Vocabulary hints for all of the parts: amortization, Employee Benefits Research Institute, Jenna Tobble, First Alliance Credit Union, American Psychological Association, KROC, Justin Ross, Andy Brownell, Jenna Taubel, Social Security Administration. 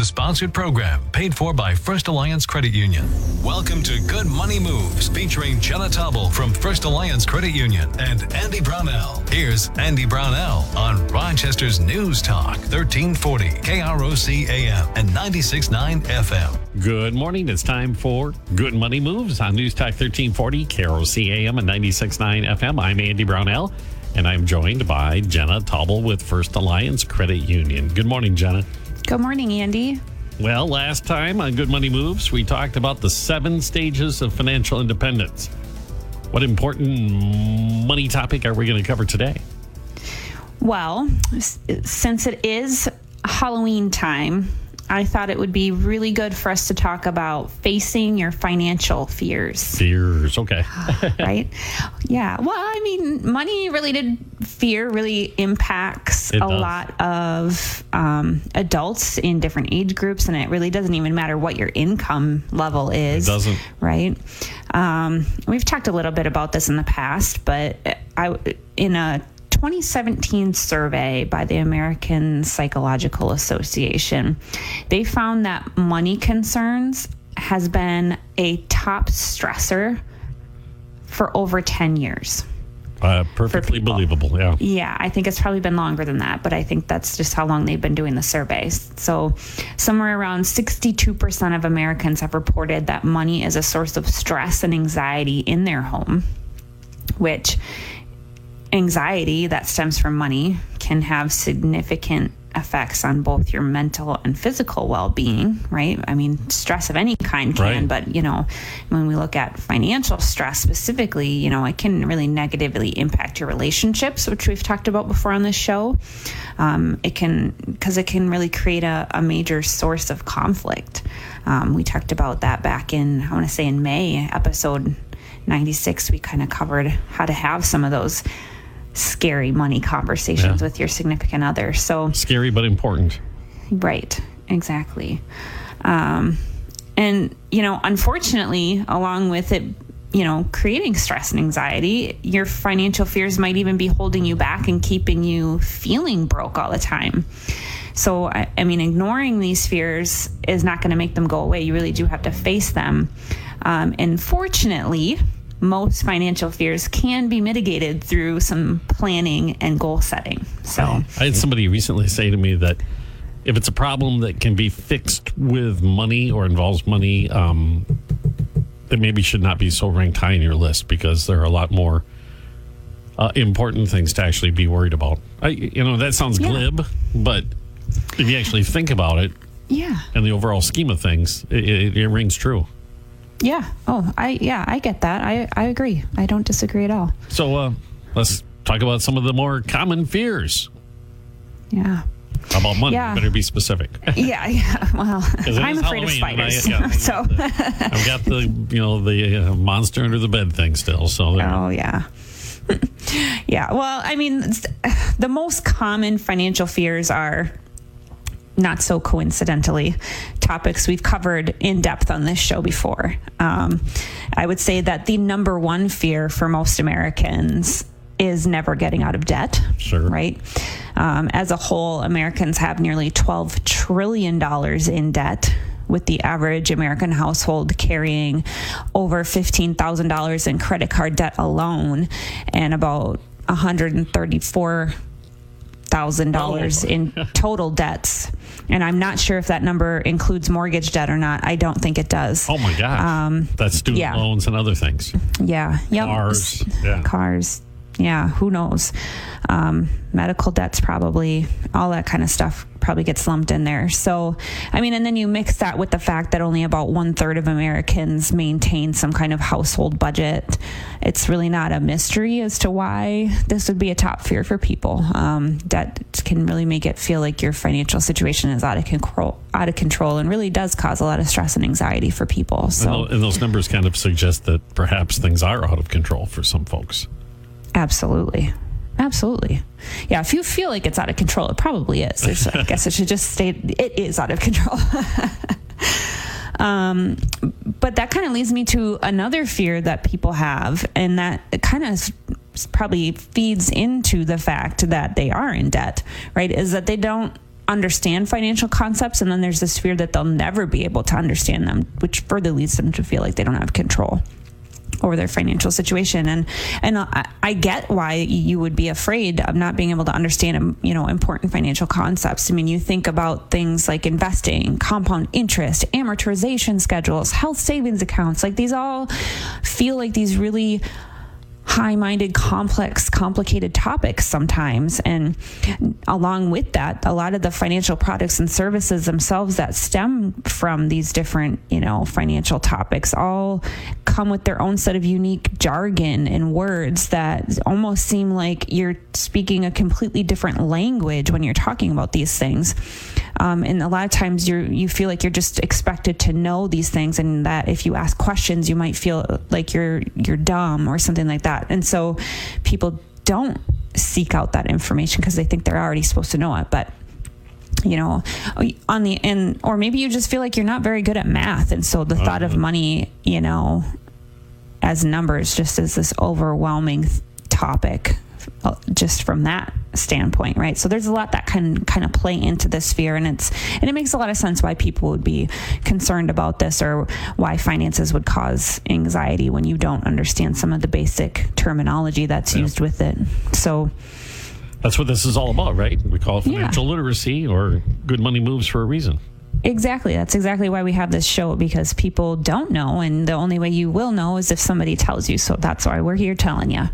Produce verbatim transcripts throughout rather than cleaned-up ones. a sponsored program paid for by First Alliance Credit Union. Welcome to Good Money Moves, featuring Jenna Tobble from First Alliance Credit Union and Andy Brownell. Here's Andy Brownell on Rochester's News Talk, thirteen forty K R O C A M and ninety-six point nine F M. Good morning. It's time for Good Money Moves on News Talk thirteen forty K R O C A M and ninety-six point nine F M. I'm Andy Brownell. And I'm joined by Jenna Tobble with First Alliance Credit Union. Good morning, Jenna. Good morning, Andy. Well, last time on Good Money Moves, we talked about the seven stages of financial independence. What important money topic are we going to cover today? Well, since it is Halloween time, I thought it would be really good for us to talk about facing your financial fears. Fears, okay. Right? Yeah. Well, I mean, money-related fear really impacts it a does. lot of um, adults in different age groups, and it really doesn't even matter what your income level is. It doesn't. Right? Um, we've talked a little bit about this in the past, but I, in a twenty seventeen survey by the American Psychological Association, they found that money concerns has been a top stressor for over ten years. Uh, perfectly believable, yeah. Yeah, I think it's probably been longer than that, but I think that's just how long they've been doing the surveys. So somewhere around sixty-two percent of Americans have reported that money is a source of stress and anxiety in their home, which anxiety that stems from money can have significant effects on both your mental and physical well-being, right? I mean, stress of any kind can, right. But, you know, when we look at financial stress specifically, you know, it can really negatively impact your relationships, which we've talked about before on this show. Um, it can, because it can really create a, a major source of conflict. Um, we talked about that back in, I want to say in May, episode ninety-six, we kind of covered how to have some of those scary money conversations yeah. with your significant other. So scary but important. Right, exactly. Um, and, you know, unfortunately, along with it, you know, creating stress and anxiety, your financial fears might even be holding you back and keeping you feeling broke all the time. So, I, I mean, ignoring these fears is not going to make them go away. You really do have to face them. Um, and fortunately, most financial fears can be mitigated through some planning and goal setting. So I had somebody recently say to me that if it's a problem that can be fixed with money or involves money, um, it maybe should not be so ranked high in your list because there are a lot more uh, important things to actually be worried about. I, you know, that sounds yeah. glib, but if you actually think about it, yeah, and the overall scheme of things, it, it, it rings true. Yeah. Oh, I yeah, I get that. I, I agree. I don't disagree at all. So uh, let's talk about some of the more common fears. Yeah. How about money? Yeah. Better be specific. yeah. Yeah. Well, I'm afraid Halloween of spiders. I, yeah, so I've got, the, I've got the you know the uh, monster under the bed thing still. So there. Oh yeah. yeah. Well, I mean, the most common financial fears are, not so coincidentally, topics we've covered in depth on this show before. Um, I would say that the number one fear for most Americans is never getting out of debt. Sure. Right? Um, as a whole, Americans have nearly twelve trillion dollars in debt, with the average American household carrying over fifteen thousand dollars in credit card debt alone and about one hundred thirty-four thousand dollars in total debts. And I'm not sure if that number includes mortgage debt or not. I don't think it does. Oh my gosh. Um, That's student yeah. loans and other things. Yeah. Yep. Cars. Yeah. Cars. Yeah. Who knows? Um, medical debts probably, all that kind of stuff probably gets lumped in there. So, I mean, and then you mix that with the fact that only about one third of Americans maintain some kind of household budget. It's really not a mystery as to why this would be a top fear for people. Um, debt can really make it feel like your financial situation is out of control, out of control, and really does cause a lot of stress and anxiety for people. So, and those numbers kind of suggest that perhaps things are out of control for some folks. Absolutely. Absolutely. Yeah, if you feel like it's out of control, it probably is. It's, I guess it should just state it is out of control. um, but that kind of leads me to another fear that people have, and that kind of probably feeds into the fact that they are in debt, right? Is that they don't understand financial concepts, and then there's this fear that they'll never be able to understand them, which further leads them to feel like they don't have control over their financial situation. And and I, I get why you would be afraid of not being able to understand, you know, important financial concepts. I mean, you think about things like investing, compound interest, amortization schedules, health savings accounts. Like, these all feel like these really high-minded, complex, complicated topics sometimes. And along with that, a lot of the financial products and services themselves that stem from these different, you know, financial topics all come with their own set of unique jargon and words that almost seem like you're speaking a completely different language when you're talking about these things. Um, and a lot of times you you feel like you're just expected to know these things, and that if you ask questions, you might feel like you're you're dumb or something like that. And so people don't seek out that information because they think they're already supposed to know it. But you know, on the and or maybe you just feel like you're not very good at math, and so the uh-huh. thought of money, you know, as numbers, just as this overwhelming topic, just from that standpoint, right? So there's a lot that can kind of play into this fear, and it's and it makes a lot of sense why people would be concerned about this, or why finances would cause anxiety when you don't understand some of the basic terminology that's yeah. used with it. So that's what this is all about, right? We call it financial yeah. literacy, or good money moves for a reason. Exactly. That's exactly why we have this show, because people don't know, and the only way you will know is if somebody tells you. So that's why we're here telling you.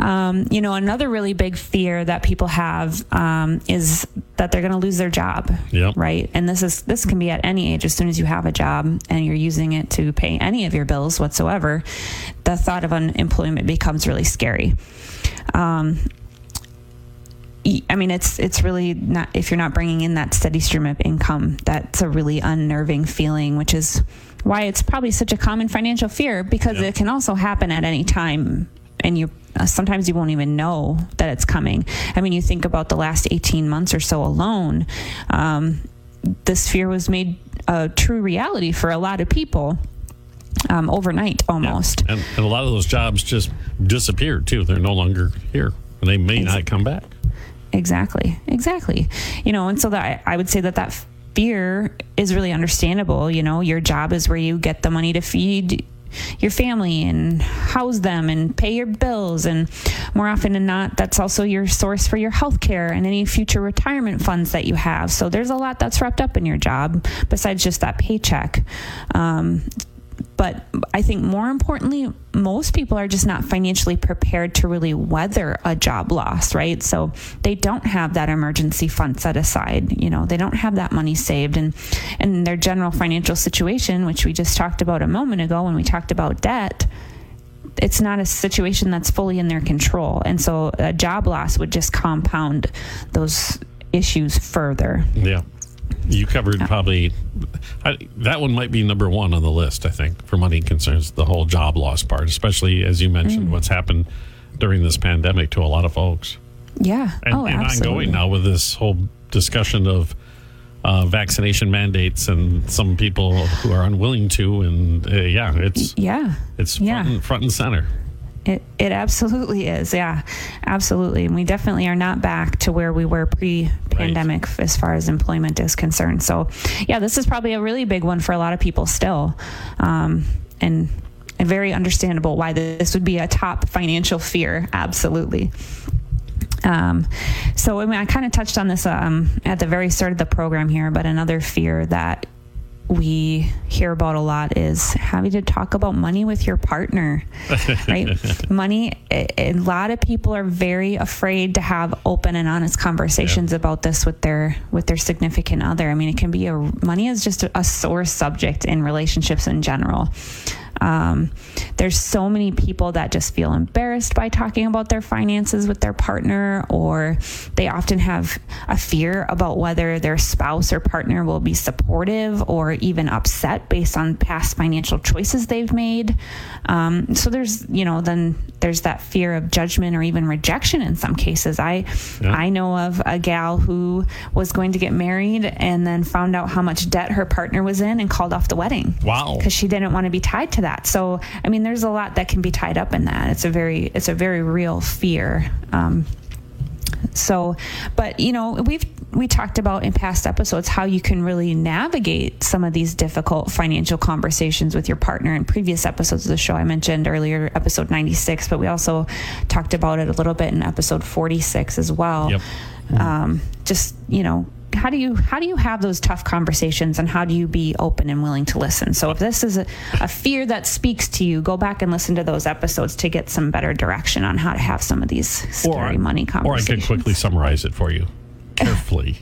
um, you know, another really big fear that people have um, is that they're going to lose their job, yep. right? And this is this can be at any age. As soon as you have a job and you're using it to pay any of your bills whatsoever, the thought of unemployment becomes really scary. Um I mean, it's it's really not, if you're not bringing in that steady stream of income, that's a really unnerving feeling, which is why it's probably such a common financial fear, because yep. it can also happen at any time. And you uh, sometimes you won't even know that it's coming. I mean, you think about the last eighteen months or so alone, um, this fear was made a true reality for a lot of people. Um, overnight, almost. Yeah. And, and a lot of those jobs just disappeared, too. They're no longer here, and they may exactly. not come back. Exactly. Exactly. You know, and so that I would say that that fear is really understandable. You know, your job is where you get the money to feed your family and house them and pay your bills. And more often than not, that's also your source for your health care and any future retirement funds that you have. So there's a lot that's wrapped up in your job besides just that paycheck. Um, But I think more importantly, most people are just not financially prepared to really weather a job loss, right? So they don't have that emergency fund set aside. You know, they don't have that money saved. And, and their general financial situation, which we just talked about a moment ago when we talked about debt, it's not a situation that's fully in their control. And so a job loss would just compound those issues further. Yeah. You covered probably, I, that one might be number one on the list, I think, for money concerns, the whole job loss part, especially, as you mentioned, mm. what's happened during this pandemic to a lot of folks. Yeah. And, oh, and ongoing now with this whole discussion of uh, vaccination mandates and some people who are unwilling to. And uh, yeah, it's, yeah. it's yeah. Front, and, front and center. It it absolutely is. Yeah, absolutely. And we definitely are not back to where we were pre-pandemic right. as far as employment is concerned. So, yeah, this is probably a really big one for a lot of people still. Um, and, and very understandable why this would be a top financial fear. Absolutely. Um, so, I mean, I kind of touched on this um, at the very start of the program here, but another fear that we hear about a lot is having to talk about money with your partner, right? Money, a lot of people are very afraid to have open and honest conversations yeah. about this with their, with their significant other. I mean, it can be a, money is just a sore subject in relationships in general. Um, there's so many people that just feel embarrassed by talking about their finances with their partner, or they often have a fear about whether their spouse or partner will be supportive or even upset based on past financial choices they've made. Um, so there's, you know, then there's that fear of judgment or even rejection in some cases. I, yeah. I know of a gal who was going to get married and then found out how much debt her partner was in and called off the wedding. Wow. Because she didn't want to be tied to that. That. So, I mean, there's a lot that can be tied up in that. It's a very, it's a very real fear. Um, So, but, you know, we've we talked about in past episodes how you can really navigate some of these difficult financial conversations with your partner. In previous episodes of the show, I mentioned earlier, episode ninety-six, but we also talked about it a little bit in episode forty-six as well. Yep. Um, just, you know, how do you how do you have those tough conversations, and how do you be open and willing to listen? So if this is a, a fear that speaks to you, go back and listen to those episodes to get some better direction on how to have some of these scary or, money conversations. Or I could quickly summarize it for you. Carefully.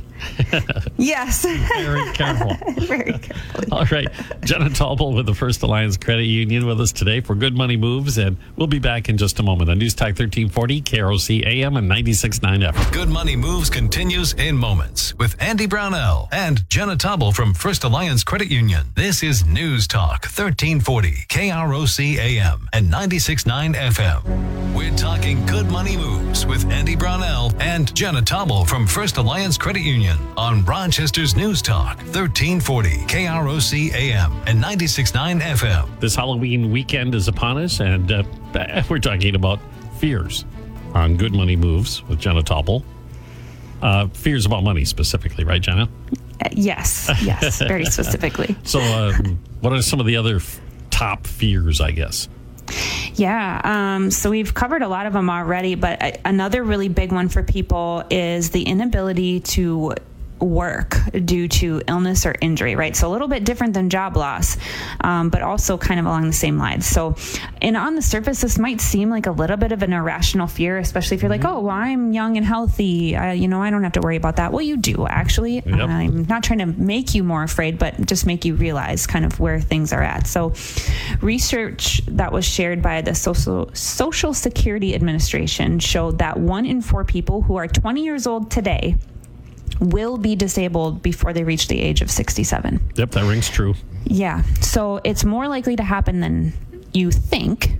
Yes. Very careful. Very carefully. All right. Jenna Taubel with the First Alliance Credit Union with us today for Good Money Moves, and we'll be back in just a moment on News Talk thirteen forty, K R O C A M and ninety-six point nine F M. Good Money Moves continues in moments with Andy Brownell and Jenna Taubel from First Alliance Credit Union. This is News Talk thirteen forty, K R O C A M and ninety-six point nine F M. We're talking Good Money Moves with Andy Brownell and Jenna Taubel from First Alliance Credit Union on Rochester's News Talk, thirteen forty K R O C A M and ninety-six point nine F M. This Halloween weekend is upon us, and uh, we're talking about fears on Good Money Moves with Jenna Taubel. Uh, fears about money specifically, right, Jenna? Uh, yes, yes, very specifically. So um, what are some of the other f- top fears, I guess? Yeah, um, so we've covered a lot of them already, but another really big one for people is the inability to work due to illness or injury, right? So a little bit different than job loss, um, but also kind of along the same lines. So, and on the surface, this might seem like a little bit of an irrational fear, especially if you're like, oh, well, I'm young and healthy. I, you know, I don't have to worry about that. Well, you do actually. Yep. I'm not trying to make you more afraid, but just make you realize kind of where things are at. So research that was shared by the Social, Social Security Administration showed that one in four people who are twenty years old today will be disabled before they reach the age of sixty-seven. Yep, that rings true. Yeah, so it's more likely to happen than you think.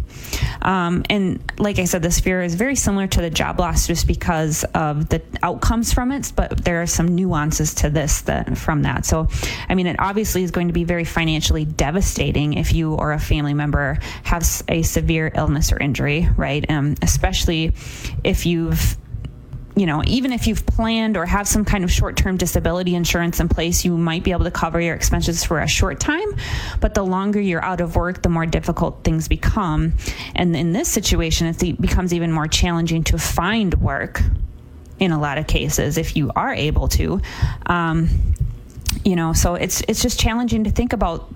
Um, and like I said, this fear is very similar to the job loss just because of the outcomes from it, but there are some nuances to this that, from that. So, I mean, it obviously is going to be very financially devastating if you or a family member has a severe illness or injury, right? Um, especially if you've You know, even if you've planned or have some kind of short-term disability insurance in place, you might be able to cover your expenses for a short time, but the longer you're out of work, the more difficult things become. And in this situation, it becomes even more challenging to find work in a lot of cases if you are able to. Um, you know, so it's it's just challenging to think about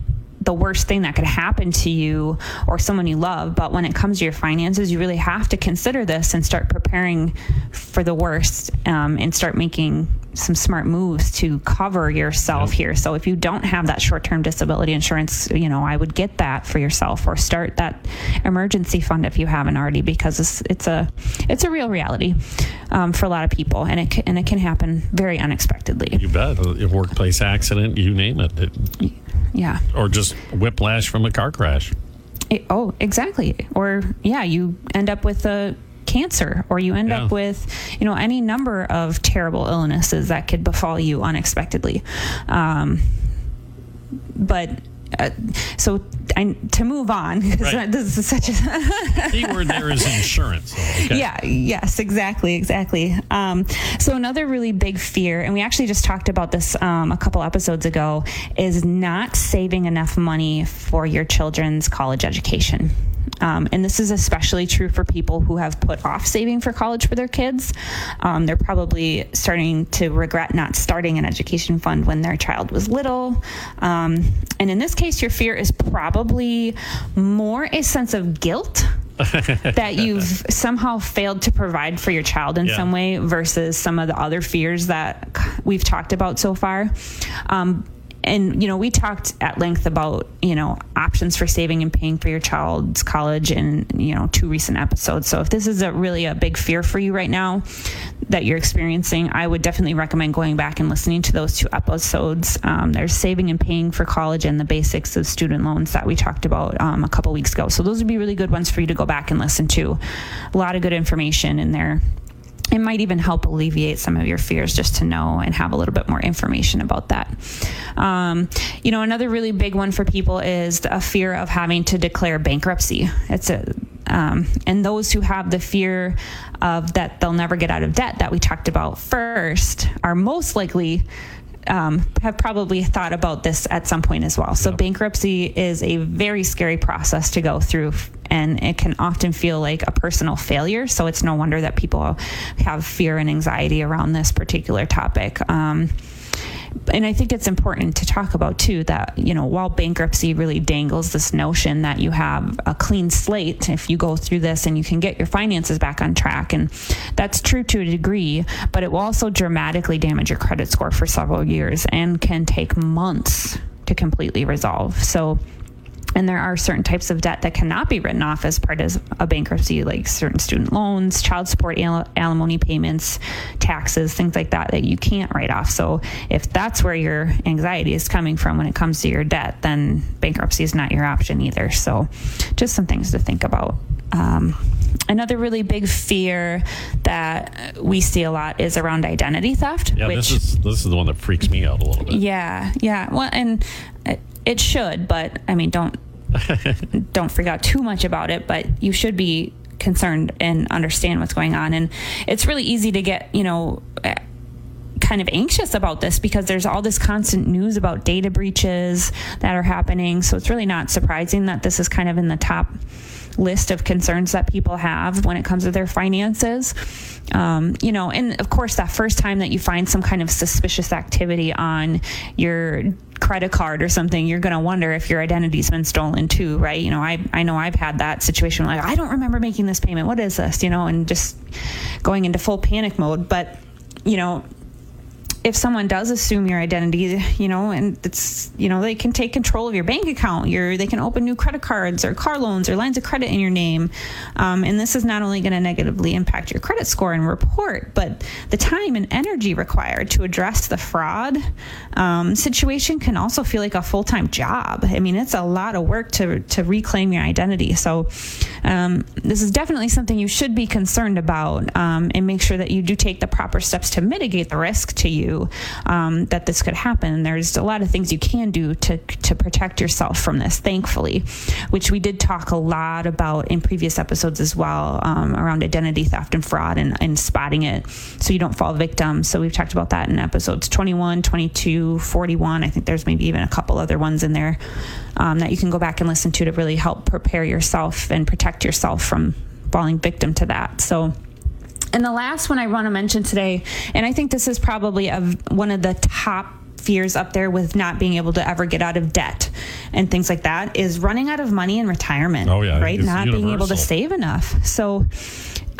the worst thing that could happen to you or someone you love. But when it comes to your finances, you really have to consider this and start preparing for the worst, um, and start making some smart moves to cover yourself here. So if you don't have that short-term disability insurance, you know, I would get that for yourself or start that emergency fund if you haven't already, because it's, it's a, it's a real reality, um, for a lot of people, and it can, and it can happen very unexpectedly. You bet. A workplace accident, you name it. it- Yeah. Or just whiplash from a car crash. It, oh, exactly. Or, yeah, you end up with a cancer, or you end yeah. up with, you know, any number of terrible illnesses that could befall you unexpectedly. Um, but uh, so I, to move on, right. This is such a the word there is insurance. So, okay. Yeah. Yes, exactly. Exactly. Um, so another really big fear, and we actually just talked about this um, a couple episodes ago, is not saving enough money for your children's college education. Um, and this is especially true for people who have put off saving for college for their kids. Um, they're probably starting to regret not starting an education fund when their child was little. Um, and in this case, your fear is probably more a sense of guilt that you've somehow failed to provide for your child in yeah. some way versus some of the other fears that we've talked about so far. Um, And, you know, we talked at length about, you know, options for saving and paying for your child's college in, you know, two recent episodes. So if this is a really a big fear for you right now that you're experiencing, I would definitely recommend going back and listening to those two episodes. Um, there's saving and paying for college and the basics of student loans that we talked about um, a couple weeks ago. So those would be really good ones for you to go back and listen to. A lot of good information in there. It might even help alleviate some of your fears just to know and have a little bit more information about that. Um, you know, another really big one for people is a fear of having to declare bankruptcy. It's a Um, and those who have the fear of that they'll never get out of debt that we talked about first are most likely um, have probably thought about this at some point as well. So yep. bankruptcy is a very scary process to go through, and it can often feel like a personal failure. So it's no wonder that people have fear and anxiety around this particular topic. Um, And I think it's important to talk about, too, that, you know, while bankruptcy really dangles this notion that you have a clean slate if you go through this and you can get your finances back on track. And that's true to a degree, but it will also dramatically damage your credit score for several years and can take months to completely resolve. So, and there are certain types of debt that cannot be written off as part of a bankruptcy, like certain student loans, child support, al- alimony payments, taxes, things like that, that you can't write off. So if that's where your anxiety is coming from when it comes to your debt, then bankruptcy is not your option either. So just some things to think about. Um, another really big fear that we see a lot is around identity theft. Yeah, which, this is this is the one that freaks me out a little bit. Yeah, yeah. Well, and uh, it should, but I mean, don't don't freak out too much about it. But you should be concerned and understand what's going on. And it's really easy to get, you know, kind of anxious about this because there's all this constant news about data breaches that are happening. So it's really not surprising that this is kind of in the top list of concerns that people have when it comes to their finances. Um, you know, and of course, that first time that you find some kind of suspicious activity on your credit card or something, you're going to wonder if your identity's been stolen too, right? You know, I I know I've had that situation like, I don't remember making this payment. What is this? You know, and just going into full panic mode. But, you know, if someone does assume your identity, you know, and it's, you know, they can take control of your bank account, your, they can open new credit cards or car loans or lines of credit in your name. Um, and this is not only going to negatively impact your credit score and report, but the time and energy required to address the fraud um, situation can also feel like a full-time job. I mean, it's a lot of work to, to reclaim your identity. So um, this is definitely something you should be concerned about um, and make sure that you do take the proper steps to mitigate the risk to you. Um, that this could happen. There's a lot of things you can do to to protect yourself from this, thankfully, which we did talk a lot about in previous episodes as well, um, around identity theft and fraud and, and spotting it so you don't fall victim. So we've talked about that in episodes twenty-one, twenty-two, forty-one. I think there's maybe even a couple other ones in there um, that you can go back and listen to to really help prepare yourself and protect yourself from falling victim to that. So and the last one I want to mention today, and I think this is probably a, one of the top fears up there with not being able to ever get out of debt and things like that, is running out of money in retirement. Oh, yeah. Right? It's not universal. Being able to save enough. So,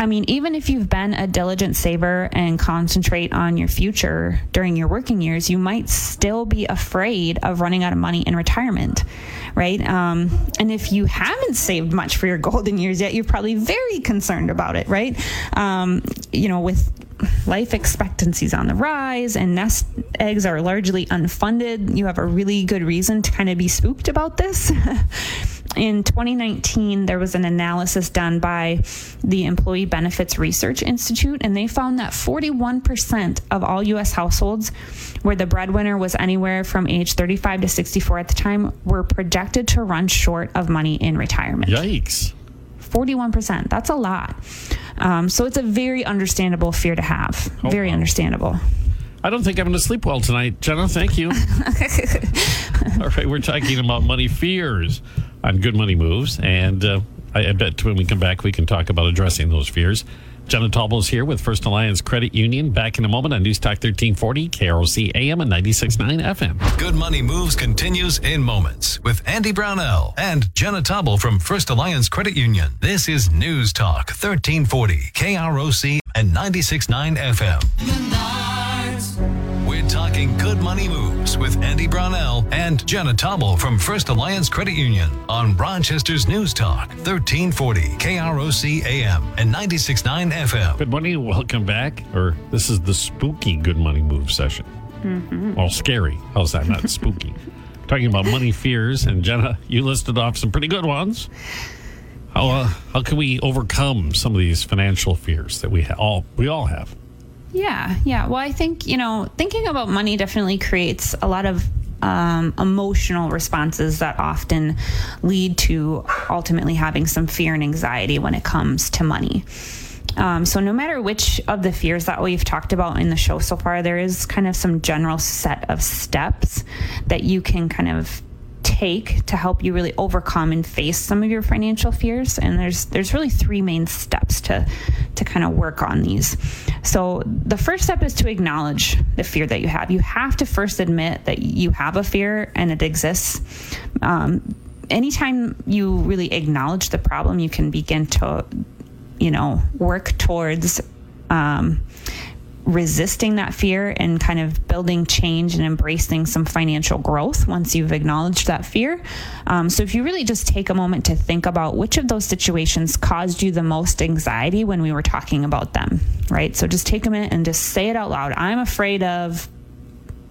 I mean, even if you've been a diligent saver and concentrate on your future during your working years, you might still be afraid of running out of money in retirement. Right? Um, and if you haven't saved much for your golden years yet, you're probably very concerned about it, right? Um, you know, with life expectancies on the rise and nest eggs are largely unfunded, you have a really good reason to kind of be spooked about this. In twenty nineteen, there was an analysis done by the Employee Benefits Research Institute, and they found that forty-one percent of all U S households where the breadwinner was anywhere from age thirty-five to sixty-four at the time were projected to run short of money in retirement. Yikes. forty-one percent. That's a lot. Um, so it's a very understandable fear to have. Oh, very wow. understandable. I don't think I'm going to sleep well tonight, Jenna. Thank you. All right. We're talking about money fears on Good Money Moves. And uh, I, I bet when we come back, we can talk about addressing those fears. Jenna Taubel is here with First Alliance Credit Union. Back in a moment on News Talk thirteen forty, K R O C A M and ninety-six point nine F M. Good Money Moves continues in moments with Andy Brownell and Jenna Taubel from First Alliance Credit Union. This is News Talk thirteen forty, K R O C and ninety-six point nine F M. We're talking Good Money Moves with Andy Brownell and Jenna Taubel from First Alliance Credit Union on Rochester's News Talk, thirteen forty K R O C A M and ninety-six point nine F M. Good money, welcome back. Or this is the spooky Good Money Move session. Mm-hmm. Well, scary. How's that not spooky? Talking about money fears, and Jenna, you listed off some pretty good ones. How uh, how can we overcome some of these financial fears that we ha- all we all have? Yeah, yeah. Well, I think, you know, thinking about money definitely creates a lot of um, emotional responses that often lead to ultimately having some fear and anxiety when it comes to money. Um, so no matter which of the fears that we've talked about in the show so far, there is kind of some general set of steps that you can kind of take to help you really overcome and face some of your financial fears. And there's there's really three main steps to to kind of work on these. So the first step is to acknowledge the fear that you have. You have to first admit that you have a fear and it exists. Um, anytime you really acknowledge the problem, you can begin to, you know, work towards um, resisting that fear and kind of building change and embracing some financial growth once you've acknowledged that fear. Um, so if you really just take a moment to think about which of those situations caused you the most anxiety when we were talking about them, right? So just take a minute and just say it out loud. I'm afraid of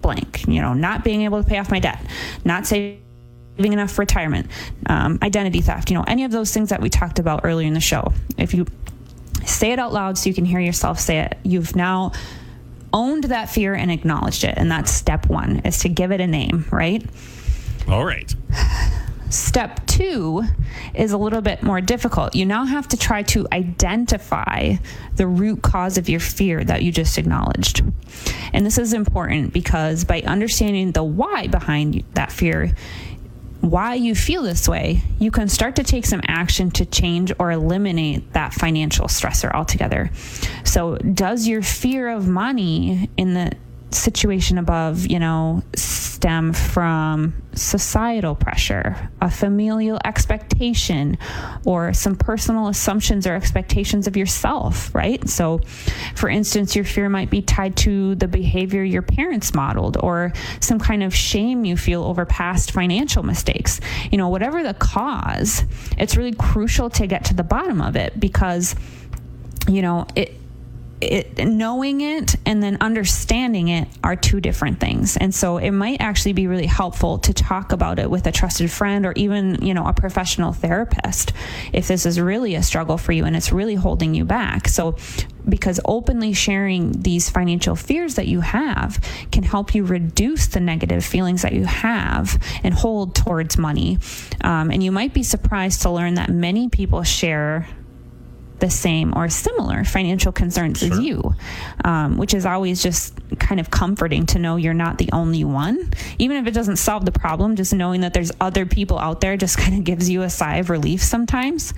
blank, you know, not being able to pay off my debt, not saving enough for retirement, um, identity theft, you know, any of those things that we talked about earlier in the show. If you say it out loud so you can hear yourself say it, you've now owned that fear and acknowledged it. And that's step one, is to give it a name, right? All right. Step two is a little bit more difficult. You now have to try to identify the root cause of your fear that you just acknowledged. And this is important because by understanding the why behind that fear, why you feel this way, you can start to take some action to change or eliminate that financial stressor altogether. So does your fear of money in the situation above, you know, stem from societal pressure, a familial expectation, or some personal assumptions or expectations of yourself, right? So for instance, your fear might be tied to the behavior your parents modeled or some kind of shame you feel over past financial mistakes. You know, whatever the cause, it's really crucial to get to the bottom of it because, you know, it It, knowing it and then understanding it are two different things. And so it might actually be really helpful to talk about it with a trusted friend or even, you know, a professional therapist if this is really a struggle for you and it's really holding you back. So because openly sharing these financial fears that you have can help you reduce the negative feelings that you have and hold towards money. Um, and you might be surprised to learn that many people share the same or similar financial concerns sure. as you, um, which is always just kind of comforting to know you're not the only one. Even if it doesn't solve the problem, just knowing that there's other people out there just kind of gives you a sigh of relief sometimes.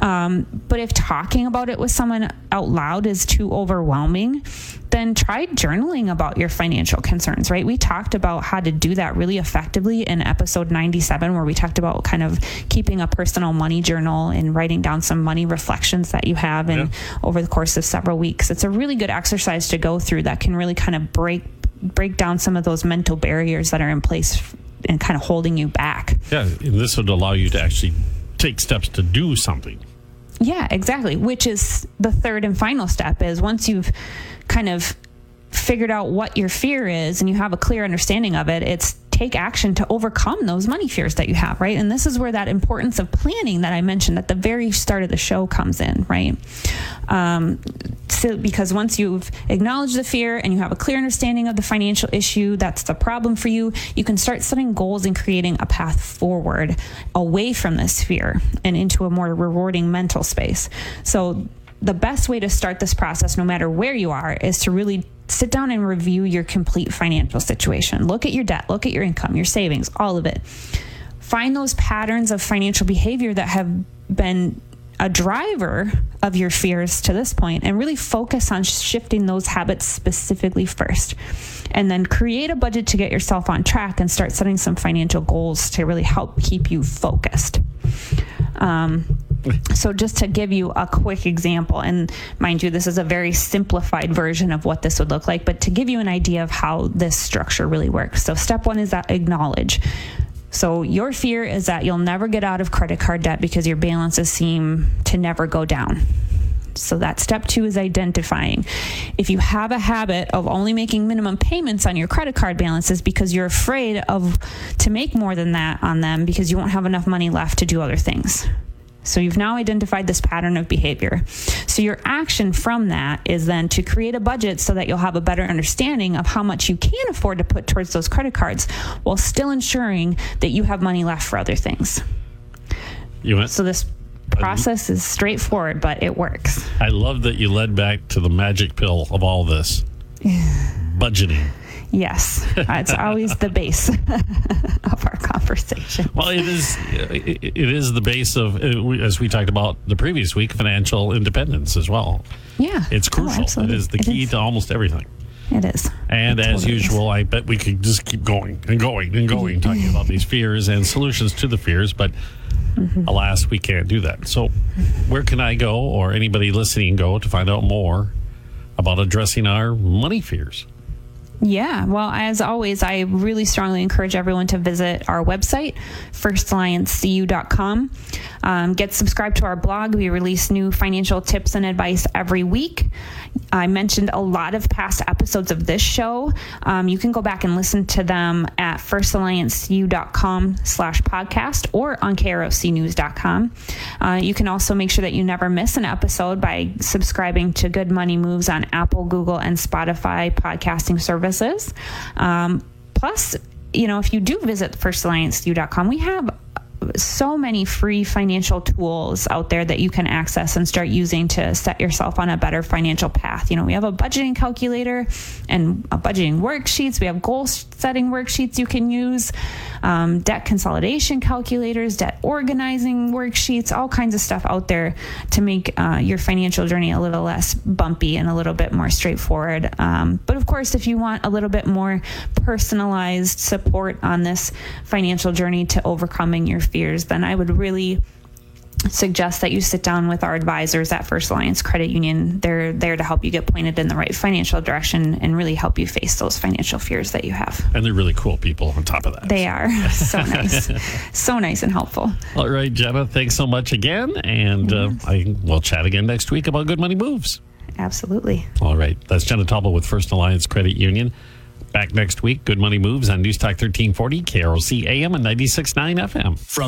Um, but if talking about it with someone out loud is too overwhelming, then try journaling about your financial concerns, right? We talked about how to do that really effectively in episode ninety-seven, where we talked about kind of keeping a personal money journal and writing down some money reflections that you have and yeah. over the course of several weeks. It's a really good exercise to go through that can really kind of break break down some of those mental barriers that are in place and kind of holding you back. Yeah, and this would allow you to actually take steps to do something. Yeah, exactly. Which is the third and final step, is once you've kind of figured out what your fear is and you have a clear understanding of it, it's take action to overcome those money fears that you have, right? And this is where that importance of planning that I mentioned at the very start of the show comes in, right? Um, so because once you've acknowledged the fear and you have a clear understanding of the financial issue that's the problem for you, you can start setting goals and creating a path forward away from this fear and into a more rewarding mental space. So the best way to start this process, no matter where you are, is to really sit down and review your complete financial situation. Look at your debt, look at your income, your savings, all of it. Find those patterns of financial behavior that have been a driver of your fears to this point, and really focus on shifting those habits specifically first. And then create a budget to get yourself on track and start setting some financial goals to really help keep you focused. Um, So just to give you a quick example, and mind you, this is a very simplified version of what this would look like, but to give you an idea of how this structure really works. So step one is that acknowledge. So your fear is that you'll never get out of credit card debt because your balances seem to never go down. So that step two is identifying. If you have a habit of only making minimum payments on your credit card balances because you're afraid of to make more than that on them because you won't have enough money left to do other things. So you've now identified this pattern of behavior. So your action from that is then to create a budget so that you'll have a better understanding of how much you can afford to put towards those credit cards while still ensuring that you have money left for other things. You went? So this process is straightforward, but it works. I love that you led back to the magic pill of all this. Budgeting. Yes, it's always the base of our conversation. Well, it is it is the base of, as we talked about the previous week, financial independence as well. Yeah. It's crucial. Oh, it is the key is. to almost everything. It is. And it as totally usual, is. I bet we could just keep going and going and going, talking about these fears and solutions to the fears, but mm-hmm. alas, we can't do that. So where can I go, or anybody listening go, to find out more about addressing our money fears? Yeah. Well, as always, I really strongly encourage everyone to visit our website, first alliance c u dot com. Um, get subscribed to our blog. We release new financial tips and advice every week. I mentioned a lot of past episodes of this show. Um, you can go back and listen to them at first alliance c u dot com slash podcast or on K R O C news dot com. Uh, you can also make sure that you never miss an episode by subscribing to Good Money Moves on Apple, Google, and Spotify podcasting services. Um, plus, you know, if you do visit first alliance c u dot com, we have so many free financial tools out there that you can access and start using to set yourself on a better financial path. You know, we have a budgeting calculator and a budgeting worksheets. We have goal setting worksheets you can use, um, debt consolidation calculators, debt organizing worksheets, all kinds of stuff out there to make uh, your financial journey a little less bumpy and a little bit more straightforward. Um, but of course, if you want a little bit more personalized support on this financial journey to overcoming your fears, then I would really suggest that you sit down with our advisors at First Alliance Credit Union. They're there to help you get pointed in the right financial direction and really help you face those financial fears that you have. And they're really cool people on top of that. They are. So nice. So nice and helpful. All right, Jenna, thanks so much again. And yes. uh, I will chat again next week about Good Money Moves. Absolutely. All right. That's Jenna Taubel with First Alliance Credit Union. Back next week, Good Money Moves on News Talk thirteen forty, K R O C A M and ninety-six point nine F M. From